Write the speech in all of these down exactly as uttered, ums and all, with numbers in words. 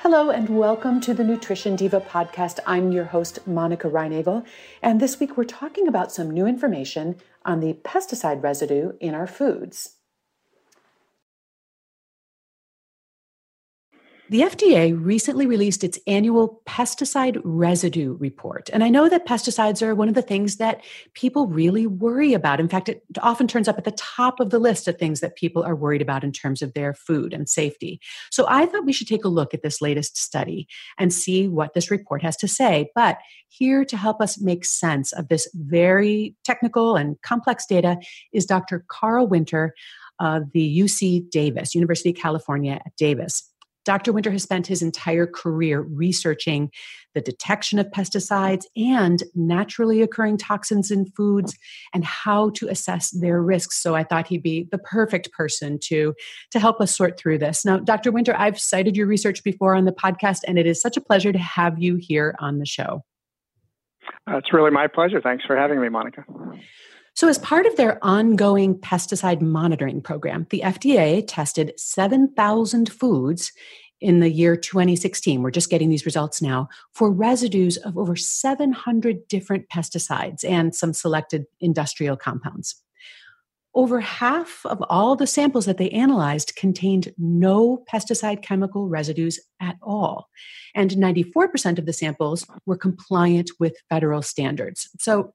Hello and welcome to the Nutrition Diva podcast. I'm your host, Monica Reinagel, and this week we're talking about some new information on the pesticide residue in our foods. The F D A recently released its annual pesticide residue report. And I know that pesticides are one of the things that people really worry about. In fact, it often turns up at the top of the list of things that people are worried about in terms of their food and safety. So I thought we should take a look at this latest study and see what this report has to say. But here to help us make sense of this very technical and complex data is Doctor Carl Winter of the U C Davis, University of California at Davis. Doctor Winter has spent his entire career researching the detection of pesticides and naturally occurring toxins in foods and how to assess their risks. So I thought he'd be the perfect person to, to help us sort through this. Now, Doctor Winter, I've cited your research before on the podcast, and it is such a pleasure to have you here on the show. Uh, it's really my pleasure. Thanks for having me, Monica. So as part of their ongoing pesticide monitoring program, the F D A tested seven thousand foods in the year twenty sixteen. We're just getting these results now for residues of over seven hundred different pesticides and some selected industrial compounds. Over half of all the samples that they analyzed contained no pesticide chemical residues at all. And ninety-four percent of the samples were compliant with federal standards. So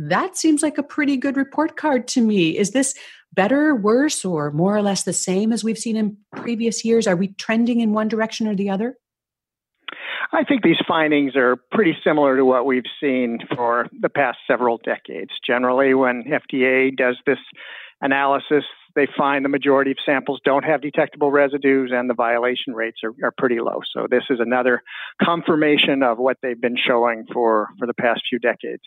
that seems like a pretty good report card to me. Is this better, worse, or more or less the same as we've seen in previous years? Are we trending in one direction or the other? I think these findings are pretty similar to what we've seen for the past several decades. Generally, when F D A does this analysis, they find the majority of samples don't have detectable residues and the violation rates are, are pretty low. So this is another confirmation of what they've been showing for, for the past few decades.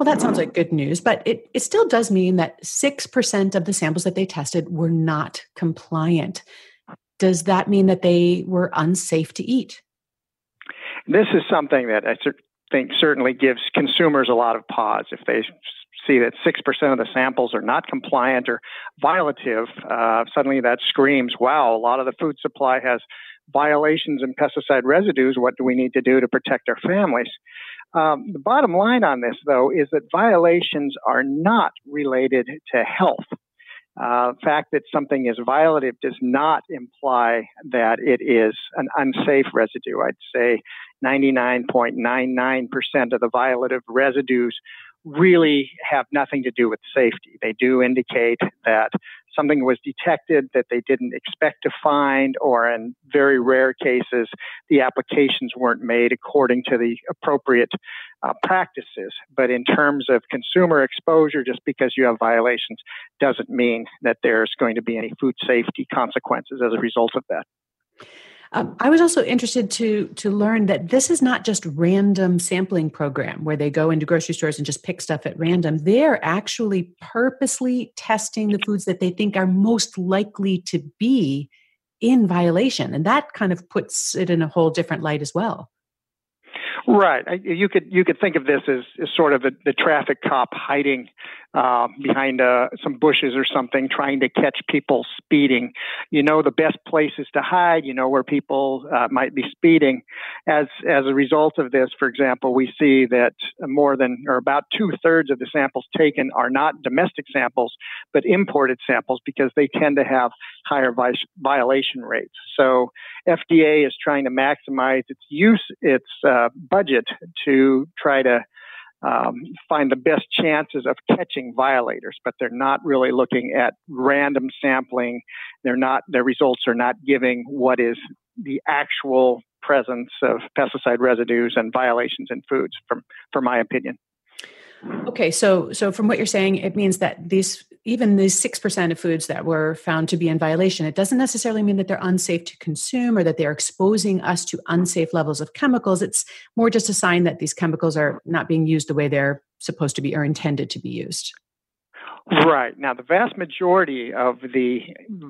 Well, that sounds like good news, but it, it still does mean that six percent of the samples that they tested were not compliant. Does that mean that they were unsafe to eat? This is something that I think certainly gives consumers a lot of pause. If they see that six percent of the samples are not compliant or violative, uh, suddenly that screams, wow, a lot of the food supply has violations and pesticide residues. What do we need to do to protect our families? Um, the bottom line on this, though, is that violations are not related to health. Uh, the fact that something is violative does not imply that it is an unsafe residue. I'd say ninety-nine point nine nine percent of the violative residues really have nothing to do with safety. They do indicate that something was detected that they didn't expect to find, or in very rare cases, the applications weren't made according to the appropriate uh, practices. But in terms of consumer exposure, just because you have violations doesn't mean that there's going to be any food safety consequences as a result of that. Um, I was also interested to to learn that this is not just random sampling program where they go into grocery stores and just pick stuff at random. They're actually purposely testing the foods that they think are most likely to be in violation. And that kind of puts it in a whole different light as well. Right. You could you could think of this as, as sort of a, the traffic cop hiding uh, behind uh, some bushes or something, trying to catch people speeding. You know the best places to hide. You know where people uh, might be speeding. As as a result of this, for example, we see that more than or about two-thirds of the samples taken are not domestic samples, but imported samples because they tend to have higher vi- violation rates. So F D A is trying to maximize its use, its uh, budget to try to um, find the best chances of catching violators, but they're not really looking at random sampling. They're not, their results are not giving what is the actual presence of pesticide residues and violations in foods, from, from my opinion. Okay, so so from what you're saying, it means that these even these six percent of foods that were found to be in violation, it doesn't necessarily mean that they're unsafe to consume or that they're exposing us to unsafe levels of chemicals. It's more just a sign that these chemicals are not being used the way they're supposed to be or intended to be used. Right. Now, the vast majority of the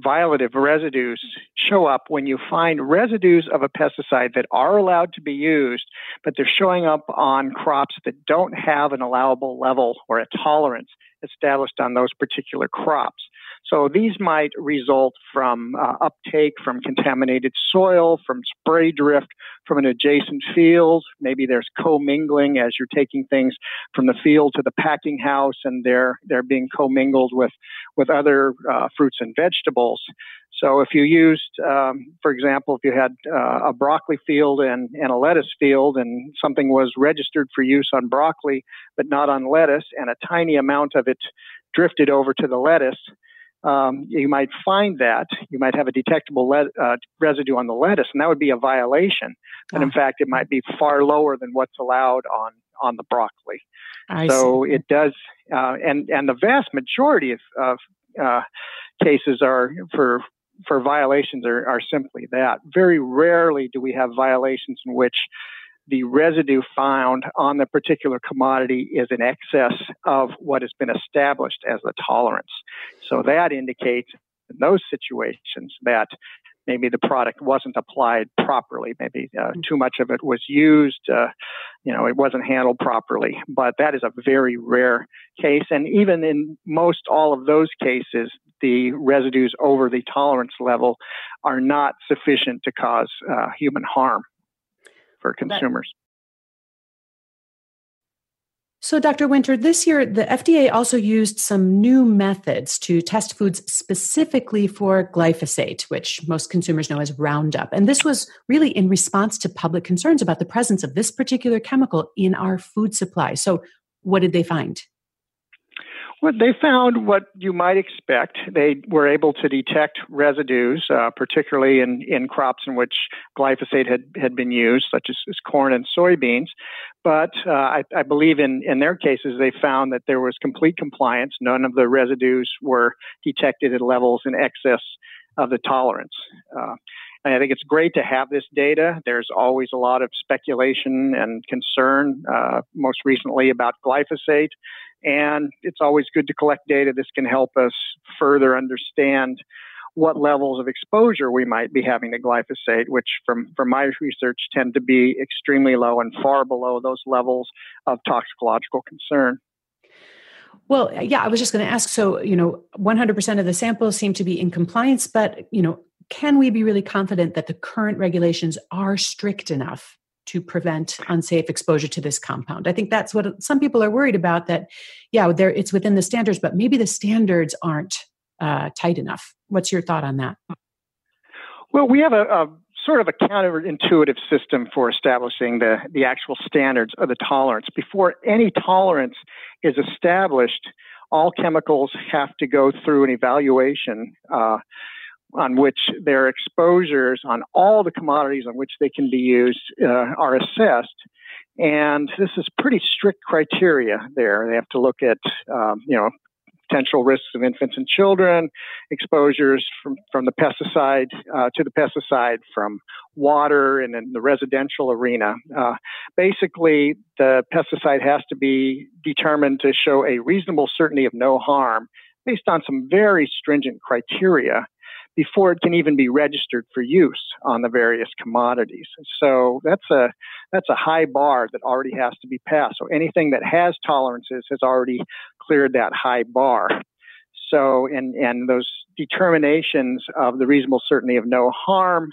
violative residues show up when you find residues of a pesticide that are allowed to be used, but they're showing up on crops that don't have an allowable level or a tolerance established on those particular crops. So these might result from uh, uptake from contaminated soil, from spray drift, from an adjacent field. Maybe there's co-mingling as you're taking things from the field to the packing house and they're they're being co-mingled with, with other uh, fruits and vegetables. So if you used, um, for example, if you had uh, a broccoli field and, and a lettuce field and something was registered for use on broccoli but not on lettuce and a tiny amount of it drifted over to the lettuce, um, you might find that. You might have a detectable le- uh, residue on the lettuce, and that would be a violation. But oh. in fact, it might be far lower than what's allowed on on the broccoli. I so see. It does, uh, and, and the vast majority of, of uh, cases are for... for violations are, are simply that. Very rarely do we have violations in which the residue found on the particular commodity is in excess of what has been established as the tolerance. So that indicates in those situations that maybe the product wasn't applied properly. Maybe uh, too much of it was used. Uh, you know, it wasn't handled properly. But that is a very rare case. And even in most all of those cases, the residues over the tolerance level are not sufficient to cause uh, human harm for consumers. So, Doctor Winter, this year, the F D A also used some new methods to test foods specifically for glyphosate, which most consumers know as Roundup. And this was really in response to public concerns about the presence of this particular chemical in our food supply. So what did they find? Well, they found what you might expect. They were able to detect residues, uh, particularly in, in crops in which glyphosate had, had been used, such as, as corn and soybeans. But uh, I, I believe in, in their cases, they found that there was complete compliance. None of the residues were detected at levels in excess of the tolerance. Uh, And I think it's great to have this data. There's always a lot of speculation and concern, uh, most recently about glyphosate. And it's always good to collect data. This can help us further understand what levels of exposure we might be having to glyphosate, which from, from my research tend to be extremely low and far below those levels of toxicological concern. Well, yeah, I was just going to ask. So, you know, one hundred percent of the samples seem to be in compliance, but, you know, can we be really confident that the current regulations are strict enough to prevent unsafe exposure to this compound? I think that's what some people are worried about, that, yeah, there it's within the standards, but maybe the standards aren't uh, tight enough. What's your thought on that? Well, we have a, a sort of a counterintuitive system for establishing the, the actual standards of the tolerance. Before any tolerance is established, all chemicals have to go through an evaluation uh on which their exposures on all the commodities on which they can be used uh, are assessed. And this is pretty strict criteria there. They have to look at, um, you know, potential risks of infants and children, exposures from, from the pesticide uh, to the pesticide from water and in the residential arena. Uh, basically, the pesticide has to be determined to show a reasonable certainty of no harm based on some very stringent criteria before it can even be registered for use on the various commodities. So that's a that's a high bar that already has to be passed. So anything that has tolerances has already cleared that high bar. So and and those determinations of the reasonable certainty of no harm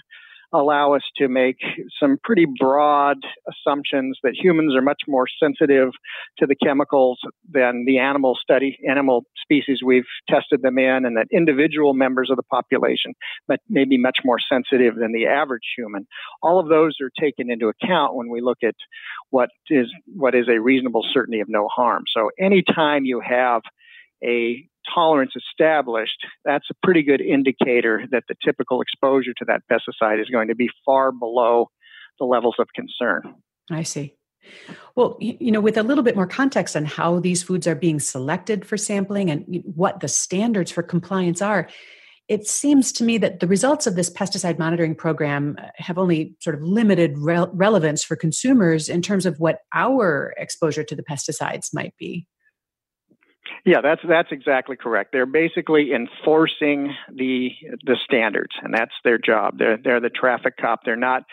allow us to make some pretty broad assumptions that humans are much more sensitive to the chemicals than the animal study, animal species we've tested them in, and that individual members of the population but may be much more sensitive than the average human. All of those are taken into account when we look at what is what is a reasonable certainty of no harm. So anytime you have a tolerance established, that's a pretty good indicator that the typical exposure to that pesticide is going to be far below the levels of concern. I see. Well, you know, with a little bit more context on how these foods are being selected for sampling and what the standards for compliance are, it seems to me that the results of this pesticide monitoring program have only sort of limited re- relevance for consumers in terms of what our exposure to the pesticides might be. Yeah, that's that's exactly correct. They're basically enforcing the the standards, and that's their job. They're they're the traffic cop. They're not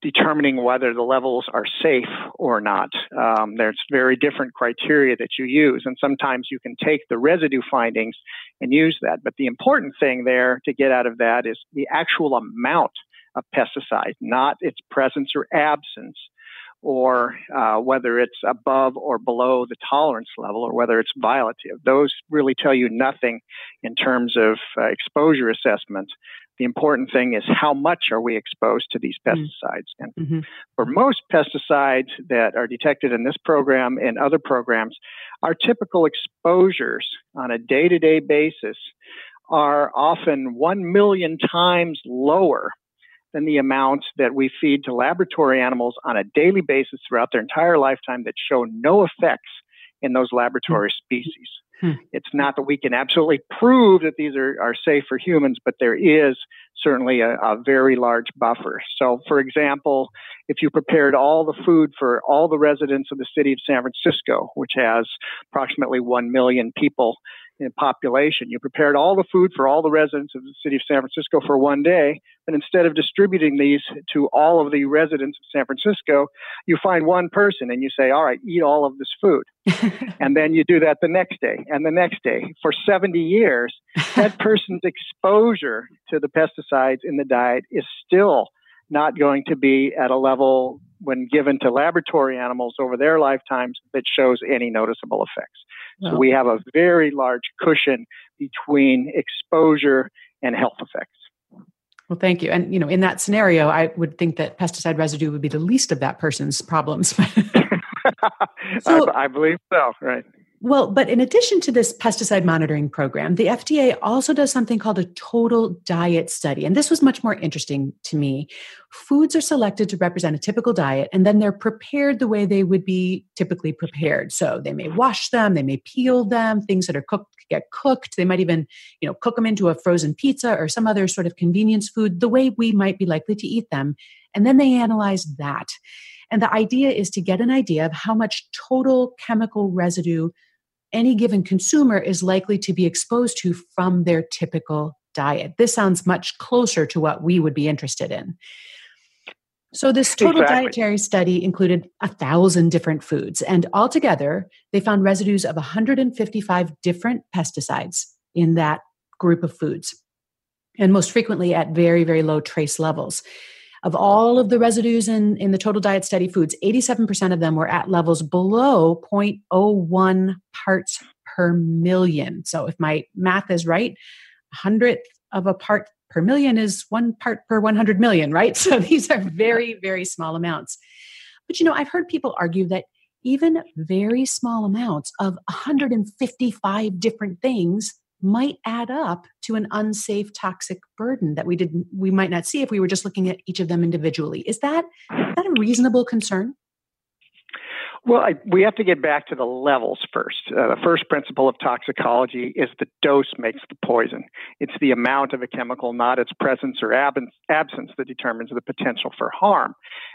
determining whether the levels are safe or not. Um, there's very different criteria that you use, and sometimes you can take the residue findings and use that. But the important thing there to get out of that is the actual amount of pesticide, not its presence or absence, or uh, whether it's above or below the tolerance level, or whether it's violative. Those really tell you nothing in terms of uh, exposure assessment. The important thing is how much are we exposed to these pesticides. And mm-hmm. for most pesticides that are detected in this program and other programs, our typical exposures on a day-to-day basis are often one million times lower than the amount that we feed to laboratory animals on a daily basis throughout their entire lifetime that show no effects in those laboratory species. Hmm. It's not that we can absolutely prove that these are, are safe for humans, but there is certainly a, a very large buffer. So, for example, if you prepared all the food for all the residents of the city of San Francisco, which has approximately one million people in population, you prepared all the food for all the residents of the city of San Francisco for one day, and instead of distributing these to all of the residents of San Francisco, you find one person and you say, all right, eat all of this food. And then you do that the next day and the next day. For seventy years, that person's exposure to the pesticides in the diet is still not going to be at a level when given to laboratory animals over their lifetimes that shows any noticeable effects. So we have a very large cushion between exposure and health effects. Well, thank you. And, you know, in that scenario, I would think that pesticide residue would be the least of that person's problems. so, I, I believe so, right. Well, but in addition to this pesticide monitoring program, the F D A also does something called a total diet study. And this was much more interesting to me. Foods are selected to represent a typical diet, and then they're prepared the way they would be typically prepared. So they may wash them, they may peel them, things that are cooked get cooked. They might even, you know, cook them into a frozen pizza or some other sort of convenience food, the way we might be likely to eat them. And then they analyze that. And the idea is to get an idea of how much total chemical residue any given consumer is likely to be exposed to from their typical diet. This sounds much closer to what we would be interested in. So this total exactly. dietary study included a thousand different foods, and altogether they found residues of one hundred fifty-five different pesticides in that group of foods, and most frequently at very, very low trace levels. Of all of the residues in, in the total diet study foods, eighty-seven percent of them were at levels below zero point zero one parts per million. So if my math is right, a hundredth of a part per million is one part per one hundred million, right? So these are very, very small amounts. But, you know, I've heard people argue that even very small amounts of one hundred fifty-five different things might add up to an unsafe toxic burden that we didn't, we might not see if we were just looking at each of them individually. Is that, is that a reasonable concern? Well, I, we have to get back to the levels first. Uh, the first principle of toxicology is the dose makes the poison. It's the amount of a chemical, not its presence or ab- absence, that determines the potential for harm.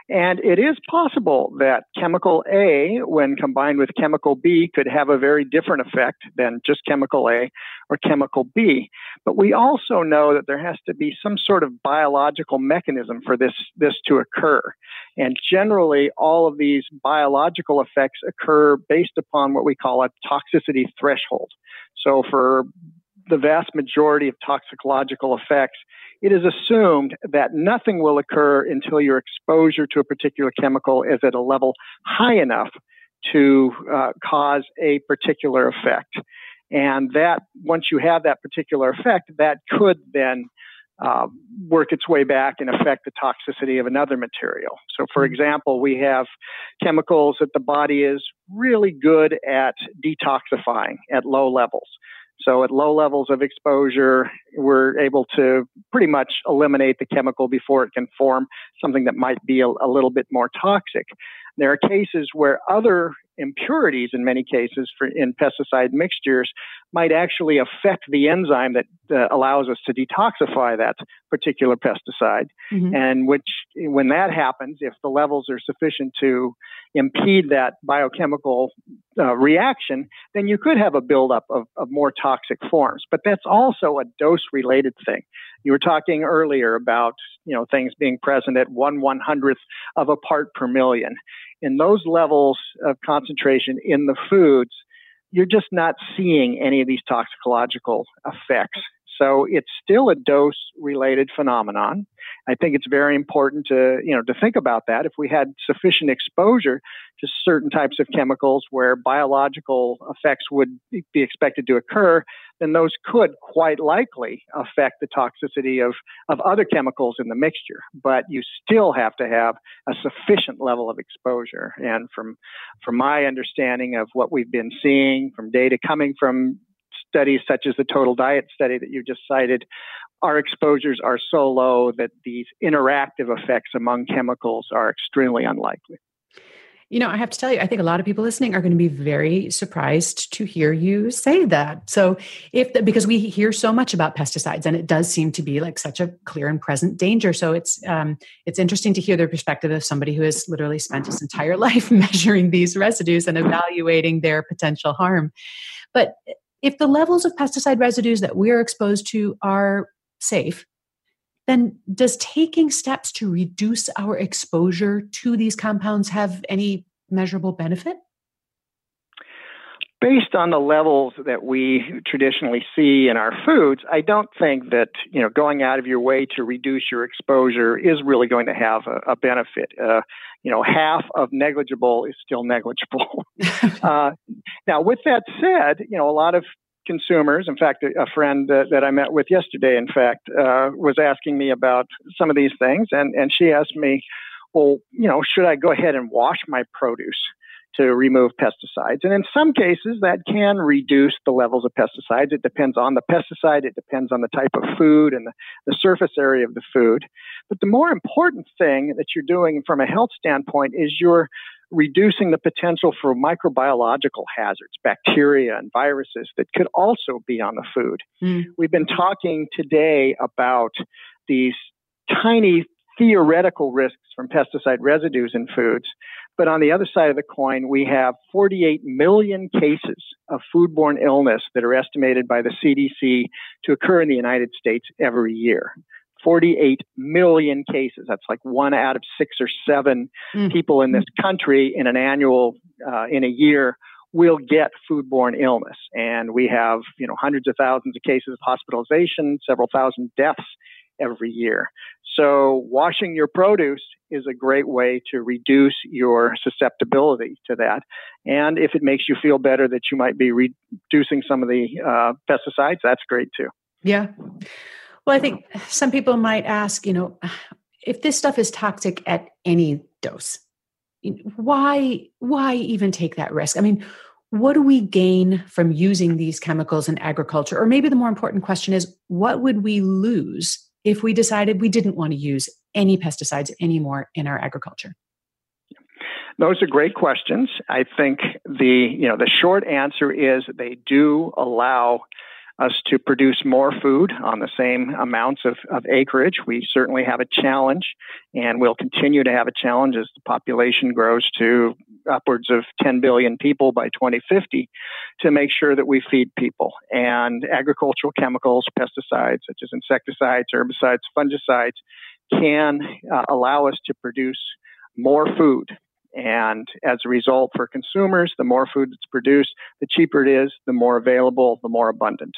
And it is possible that chemical A, when combined with chemical B, could have a very different effect than just chemical A or chemical B. But we also know that there has to be some sort of biological mechanism for this, this to occur. And generally, all of these biological effects occur based upon what we call a toxicity threshold. So for the vast majority of toxicological effects, it is assumed that nothing will occur until your exposure to a particular chemical is at a level high enough to uh, cause a particular effect. And that once you have that particular effect, that could then Uh, work its way back and affect the toxicity of another material. So, for example, we have chemicals that the body is really good at detoxifying at low levels. So at low levels of exposure, we're able to pretty much eliminate the chemical before it can form something that might be a, a little bit more toxic. There are cases where other impurities, in many cases, for, in pesticide mixtures, might actually affect the enzyme that uh, allows us to detoxify that particular pesticide. Mm-hmm. And which, when that happens, if the levels are sufficient to impede that biochemical uh, reaction, then you could have a buildup of, of more toxic forms. But that's also a dose-related thing. You were talking earlier about, you know, things being present at one one hundredth of a part per million. In those levels of concentration in the foods, you're just not seeing any of these toxicological effects. So it's still a dose-related phenomenon. I think it's very important to, you know, to think about that. If we had sufficient exposure to certain types of chemicals where biological effects would be expected to occur, then those could quite likely affect the toxicity of, of other chemicals in the mixture. But you still have to have a sufficient level of exposure. And from, from my understanding of what we've been seeing from data coming from studies such as the total diet study that you just cited, our exposures are so low that these interactive effects among chemicals are extremely unlikely. You know, I have to tell you, I think a lot of people listening are going to be very surprised to hear you say that. So if, the, because we hear so much about pesticides and it does seem to be like such a clear and present danger. So it's, um, it's interesting to hear the perspective of somebody who has literally spent his entire life measuring these residues and evaluating their potential harm. But if the levels of pesticide residues that we're exposed to are safe, then does taking steps to reduce our exposure to these compounds have any measurable benefit? Based on the levels that we traditionally see in our foods, I don't think that, you know, going out of your way to reduce your exposure is really going to have a, a benefit. Uh, you know, half of negligible is still negligible. uh, now, with that said, you know, a lot of consumers. In fact, a friend uh, that I met with yesterday, in fact, uh, was asking me about some of these things. And, and she asked me, well, you know, should I go ahead and wash my produce to remove pesticides? And in some cases, that can reduce the levels of pesticides. It depends on the pesticide. It depends on the type of food and the, the surface area of the food. But the more important thing that you're doing from a health standpoint is you're reducing the potential for microbiological hazards, bacteria and viruses that could also be on the food. Mm. We've been talking today about these tiny theoretical risks from pesticide residues in foods. But on the other side of the coin, we have forty-eight million cases of foodborne illness that are estimated by the C D C to occur in the United States every year. forty-eight million cases. That's like one out of six or seven mm. people in this country in an annual, uh, in a year will get foodborne illness. And we have, you know, hundreds of thousands of cases of hospitalization, several thousand deaths every year. So washing your produce is a great way to reduce your susceptibility to that. And if it makes you feel better that you might be reducing some of the uh, pesticides, that's great too. Yeah. Well, I think some people might ask, you know, if this stuff is toxic at any dose, why, why even take that risk? I mean, what do we gain from using these chemicals in agriculture? Or maybe the more important question is, what would we lose if we decided we didn't want to use any pesticides anymore in our agriculture? Those are great questions. I think the, you know, the short answer is they do allow us to produce more food on the same amounts of, of acreage. We certainly have a challenge, and we'll continue to have a challenge as the population grows to upwards of ten billion people by twenty fifty to make sure that we feed people. And agricultural chemicals, pesticides such as insecticides, herbicides, fungicides, can uh, allow us to produce more food. And as a result, for consumers, the more food that's produced, the cheaper it is, the more available, the more abundant.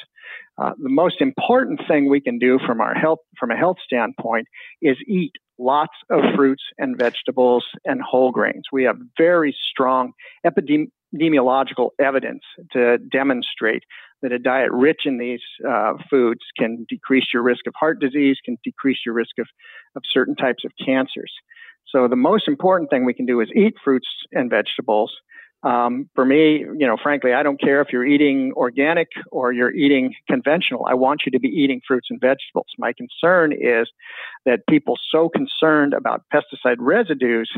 Uh, the most important thing we can do from our health, from a health standpoint, is eat lots of fruits and vegetables and whole grains. We have very strong epidemiological evidence to demonstrate that a diet rich in these uh, foods can decrease your risk of heart disease, can decrease your risk of, of certain types of cancers. So the most important thing we can do is eat fruits and vegetables, Um, for me, you know, frankly, I don't care if you're eating organic or you're eating conventional. I want you to be eating fruits and vegetables. My concern is that people so concerned about pesticide residues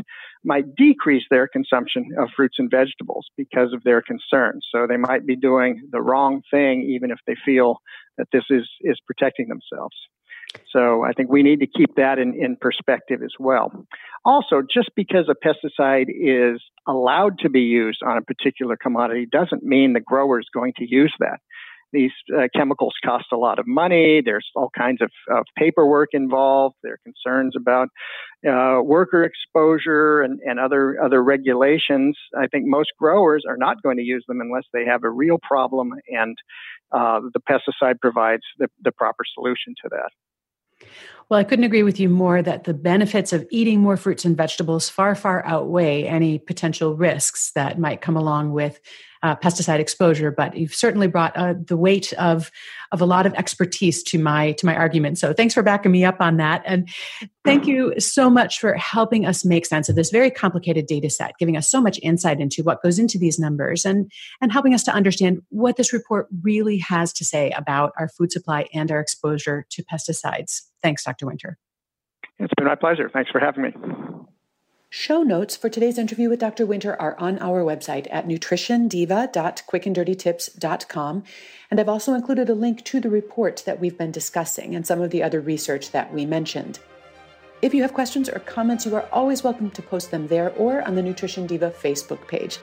might decrease their consumption of fruits and vegetables because of their concerns. So they might be doing the wrong thing, even if they feel that this is, is protecting themselves. So I think we need to keep that in, in perspective as well. Also, just because a pesticide is allowed to be used on a particular commodity doesn't mean the grower is going to use that. These uh, chemicals cost a lot of money. There's all kinds of, of paperwork involved. There are concerns about uh, worker exposure and, and other, other regulations. I think most growers are not going to use them unless they have a real problem and uh, the pesticide provides the, the proper solution to that. Well, I couldn't agree with you more that the benefits of eating more fruits and vegetables far, far outweigh any potential risks that might come along with uh, pesticide exposure. But you've certainly brought uh, the weight of of a lot of expertise to my to my argument. So thanks for backing me up on that. And thank you so much for helping us make sense of this very complicated data set, giving us so much insight into what goes into these numbers and, and helping us to understand what this report really has to say about our food supply and our exposure to pesticides. Thanks, Doctor Winter. It's been my pleasure. Thanks for having me. Show notes for today's interview with Doctor Winter are on our website at nutrition diva dot quick and dirty tips dot com. And I've also included a link to the report that we've been discussing and some of the other research that we mentioned. If you have questions or comments, you are always welcome to post them there or on the Nutrition Diva Facebook page.